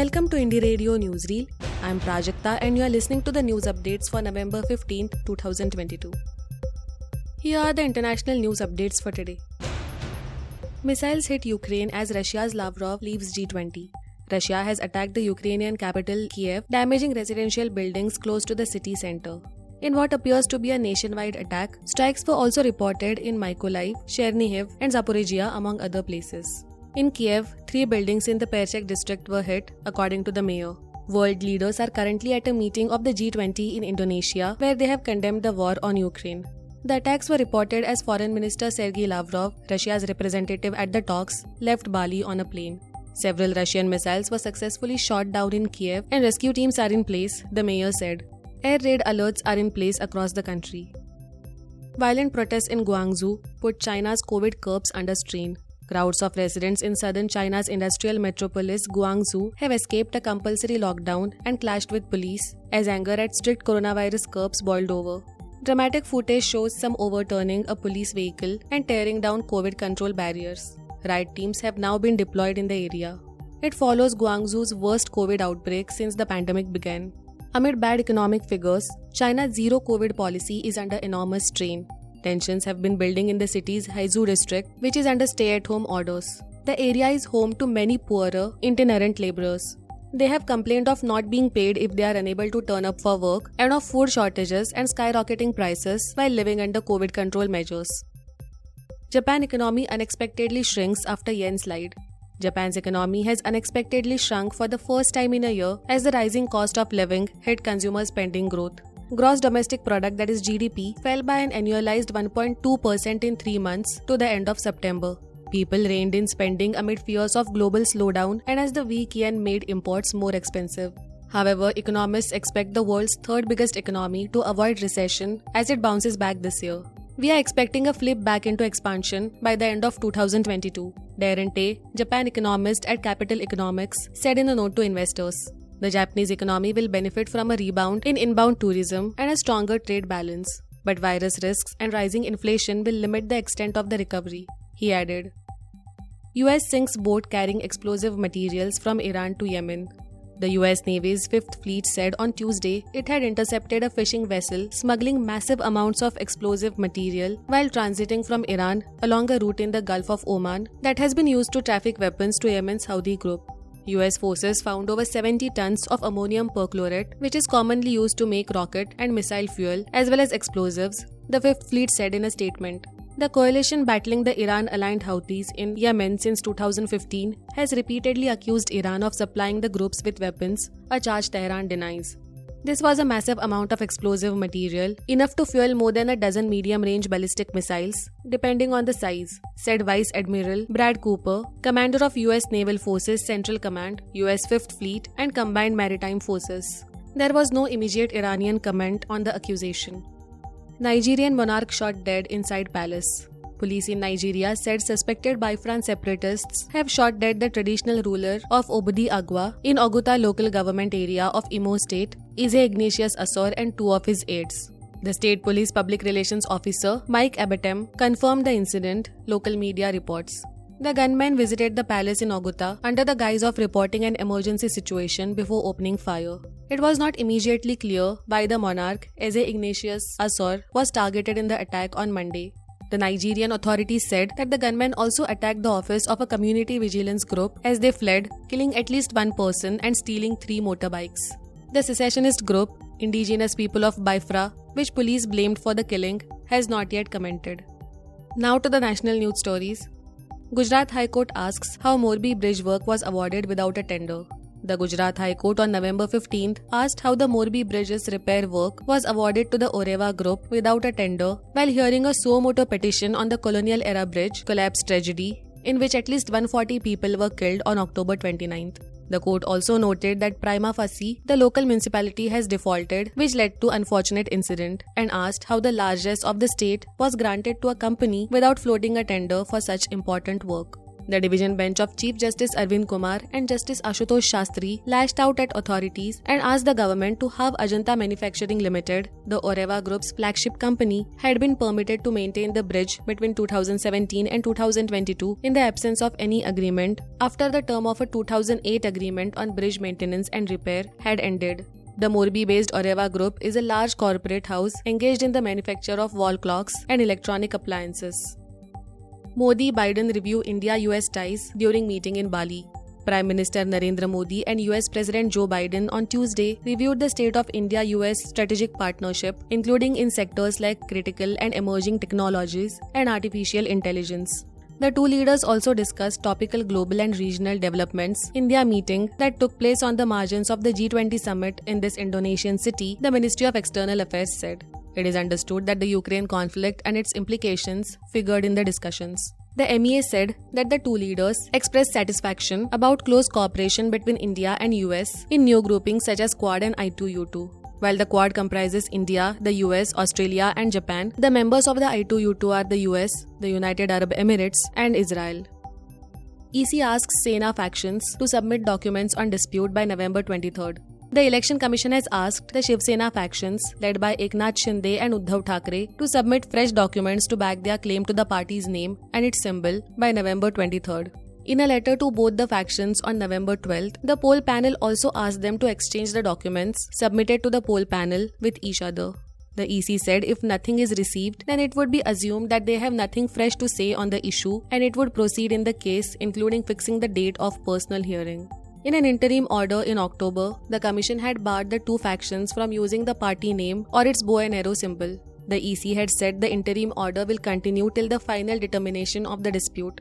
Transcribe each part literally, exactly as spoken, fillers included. Welcome to Indie Radio Newsreel. I'm Prajakta and you are listening to the news updates for November fifteenth, twenty twenty-two. Here are the international news updates for today. Missiles hit Ukraine as Russia's Lavrov leaves G twenty. Russia has attacked the Ukrainian capital Kiev, damaging residential buildings close to the city center. In what appears to be a nationwide attack, strikes were also reported in Mykolaiv, Chernihiv and Zaporizhia, among other places. In Kiev, three buildings in the Pechersk district were hit, according to the mayor. World leaders are currently at a meeting of the G twenty in Indonesia, where they have condemned the war on Ukraine. The attacks were reported as Foreign Minister Sergei Lavrov, Russia's representative at the talks, left Bali on a plane. Several Russian missiles were successfully shot down in Kiev and rescue teams are in place, the mayor said. Air raid alerts are in place across the country. Violent protests in Guangzhou put China's COVID curbs under strain. Crowds of residents in southern China's industrial metropolis Guangzhou have escaped a compulsory lockdown and clashed with police as anger at strict coronavirus curbs boiled over. Dramatic footage shows some overturning a police vehicle and tearing down COVID control barriers. Riot teams have now been deployed in the area. It follows Guangzhou's worst COVID outbreak since the pandemic began. Amid bad economic figures, China's zero-COVID policy is under enormous strain. Tensions have been building in the city's Haizu district, which is under stay-at-home orders. The area is home to many poorer, itinerant laborers. They have complained of not being paid if they are unable to turn up for work and of food shortages and skyrocketing prices while living under COVID control measures. Japan economy unexpectedly shrinks after yen slide. Japan's economy has unexpectedly shrunk for the first time in a year as the rising cost of living hit consumer spending growth. Gross domestic product, that is G D P, fell by an annualized one point two percent in three months to the end of September. People reined in spending amid fears of global slowdown and as the weak yen made imports more expensive. However, economists expect the world's third biggest economy to avoid recession as it bounces back this year. We are expecting a flip back into expansion by the end of two thousand twenty-two, Darren Tay, Japan economist at Capital Economics, said in a note to investors. The Japanese economy will benefit from a rebound in inbound tourism and a stronger trade balance. But virus risks and rising inflation will limit the extent of the recovery, he added. U S sinks boat carrying explosive materials from Iran to Yemen. The U S Navy's Fifth Fleet said on Tuesday it had intercepted a fishing vessel smuggling massive amounts of explosive material while transiting from Iran along a route in the Gulf of Oman that has been used to traffic weapons to Yemen's Houthi group. U S forces found over seventy tons of ammonium perchlorate, which is commonly used to make rocket and missile fuel, as well as explosives, the Fifth Fleet said in a statement. The coalition battling the Iran-aligned Houthis in Yemen since two thousand fifteen has repeatedly accused Iran of supplying the groups with weapons, a charge Tehran denies. This was a massive amount of explosive material, enough to fuel more than a dozen medium-range ballistic missiles, depending on the size, said Vice Admiral Brad Cooper, commander of U S Naval Forces Central Command, U S Fifth Fleet, and Combined Maritime Forces. There was no immediate Iranian comment on the accusation. Nigerian monarch shot dead inside palace. Police in Nigeria said suspected Biafran separatists have shot dead the traditional ruler of Obadi Agwa in Oguta local government area of Imo State, Eze Ignatius Asor and two of his aides. The state police public relations officer, Mike Abatem, confirmed the incident, local media reports. The gunmen visited the palace in Oguta under the guise of reporting an emergency situation before opening fire. It was not immediately clear why the monarch, Eze Ignatius Asor, was targeted in the attack on Monday. The Nigerian authorities said that the gunmen also attacked the office of a community vigilance group as they fled, killing at least one person and stealing three motorbikes. The secessionist group, Indigenous People of Biafra, which police blamed for the killing, has not yet commented. Now to the national news stories. Gujarat High Court asks how Morbi bridge work was awarded without a tender. The Gujarat High Court on November fifteenth asked how the Morbi Bridge's repair work was awarded to the Oreva group without a tender while hearing a suo motu petition on the colonial-era bridge collapse tragedy in which at least one hundred forty people were killed on October twenty-ninth. The court also noted that prima facie, the local municipality has defaulted which led to unfortunate incident and asked how the largesse of the state was granted to a company without floating a tender for such important work. The division bench of Chief Justice Arvind Kumar and Justice Ashutosh Shastri lashed out at authorities and asked the government to have Ajanta Manufacturing Limited, the Oreva Group's flagship company, had been permitted to maintain the bridge between two thousand seventeen and two thousand twenty-two in the absence of any agreement, after the term of a two thousand eight agreement on bridge maintenance and repair had ended. The Morbi-based Oreva Group is a large corporate house engaged in the manufacture of wall clocks and electronic appliances. Modi-Biden review India-U S ties during meeting in Bali. Prime Minister Narendra Modi and U S President Joe Biden on Tuesday reviewed the state of India-U S strategic partnership, including in sectors like critical and emerging technologies and artificial intelligence. The two leaders also discussed topical global and regional developments in their meeting that took place on the margins of the G twenty summit in this Indonesian city, the Ministry of External Affairs said. It is understood that the Ukraine conflict and its implications figured in the discussions. The M E A said that the two leaders expressed satisfaction about close cooperation between India and U S in new groupings such as Quad and I two U two. While the Quad comprises India, the U S, Australia and Japan, the members of the I two U two are the U S, the United Arab Emirates and Israel. E C asks Sena factions to submit documents on dispute by November twenty-third. The Election Commission has asked the Shiv Sena factions, led by Eknath Shinde and Uddhav Thakre, to submit fresh documents to back their claim to the party's name and its symbol by November twenty-third. In a letter to both the factions on November twelfth, the poll panel also asked them to exchange the documents submitted to the poll panel with each other. The E C said if nothing is received, then it would be assumed that they have nothing fresh to say on the issue and it would proceed in the case, including fixing the date of personal hearing. In an interim order in October, the Commission had barred the two factions from using the party name or its bow and arrow symbol. The E C had said the interim order will continue till the final determination of the dispute.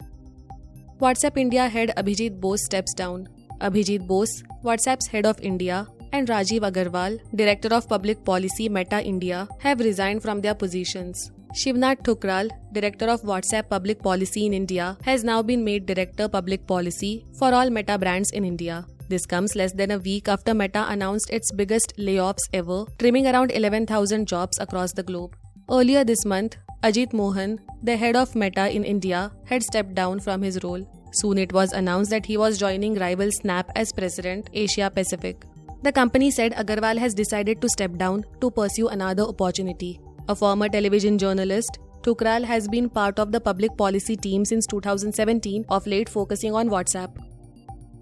WhatsApp India head Abhijit Bose steps down. Abhijit Bose, WhatsApp's head of India, and Rajiv Agarwal, Director of Public Policy Meta India, have resigned from their positions. Shivnath Thukral, Director of WhatsApp Public Policy in India, has now been made Director Public Policy for all Meta brands in India. This comes less than a week after Meta announced its biggest layoffs ever, trimming around eleven thousand jobs across the globe. Earlier this month, Ajit Mohan, the head of Meta in India, had stepped down from his role. Soon it was announced that he was joining rival Snap as president, Asia Pacific. The company said Agarwal has decided to step down to pursue another opportunity. A former television journalist, Thukral has been part of the public policy team since two thousand seventeen, of late focusing on WhatsApp.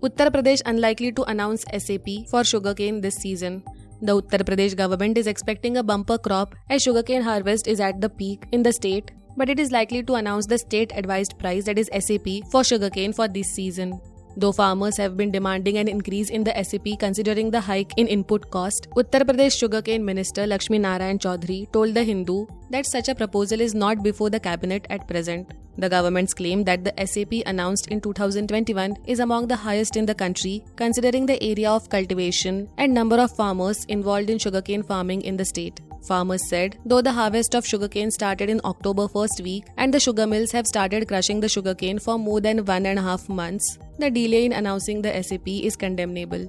Uttar Pradesh unlikely to announce S A P for sugarcane this season. The Uttar Pradesh government is expecting a bumper crop as sugarcane harvest is at the peak in the state, but it is likely to announce the state-advised price, that is S A P, for sugarcane for this season. Though farmers have been demanding an increase in the S A P considering the hike in input cost, Uttar Pradesh sugarcane minister Lakshmi Narayan Chaudhuri told The Hindu that such a proposal is not before the cabinet at present. The government's claim that the S A P announced in two thousand twenty-one is among the highest in the country, considering the area of cultivation and number of farmers involved in sugarcane farming in the state. Farmers said, though the harvest of sugarcane started in October first week and the sugar mills have started crushing the sugarcane for more than one and a half months, the delay in announcing the S A P is condemnable.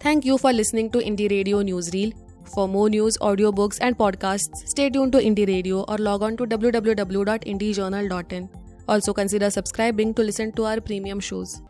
Thank you for listening to Indie Radio Newsreel. For more news, audiobooks and podcasts, stay tuned to Indie Radio or log on to w w w dot indie journal dot in. Also consider subscribing to listen to our premium shows.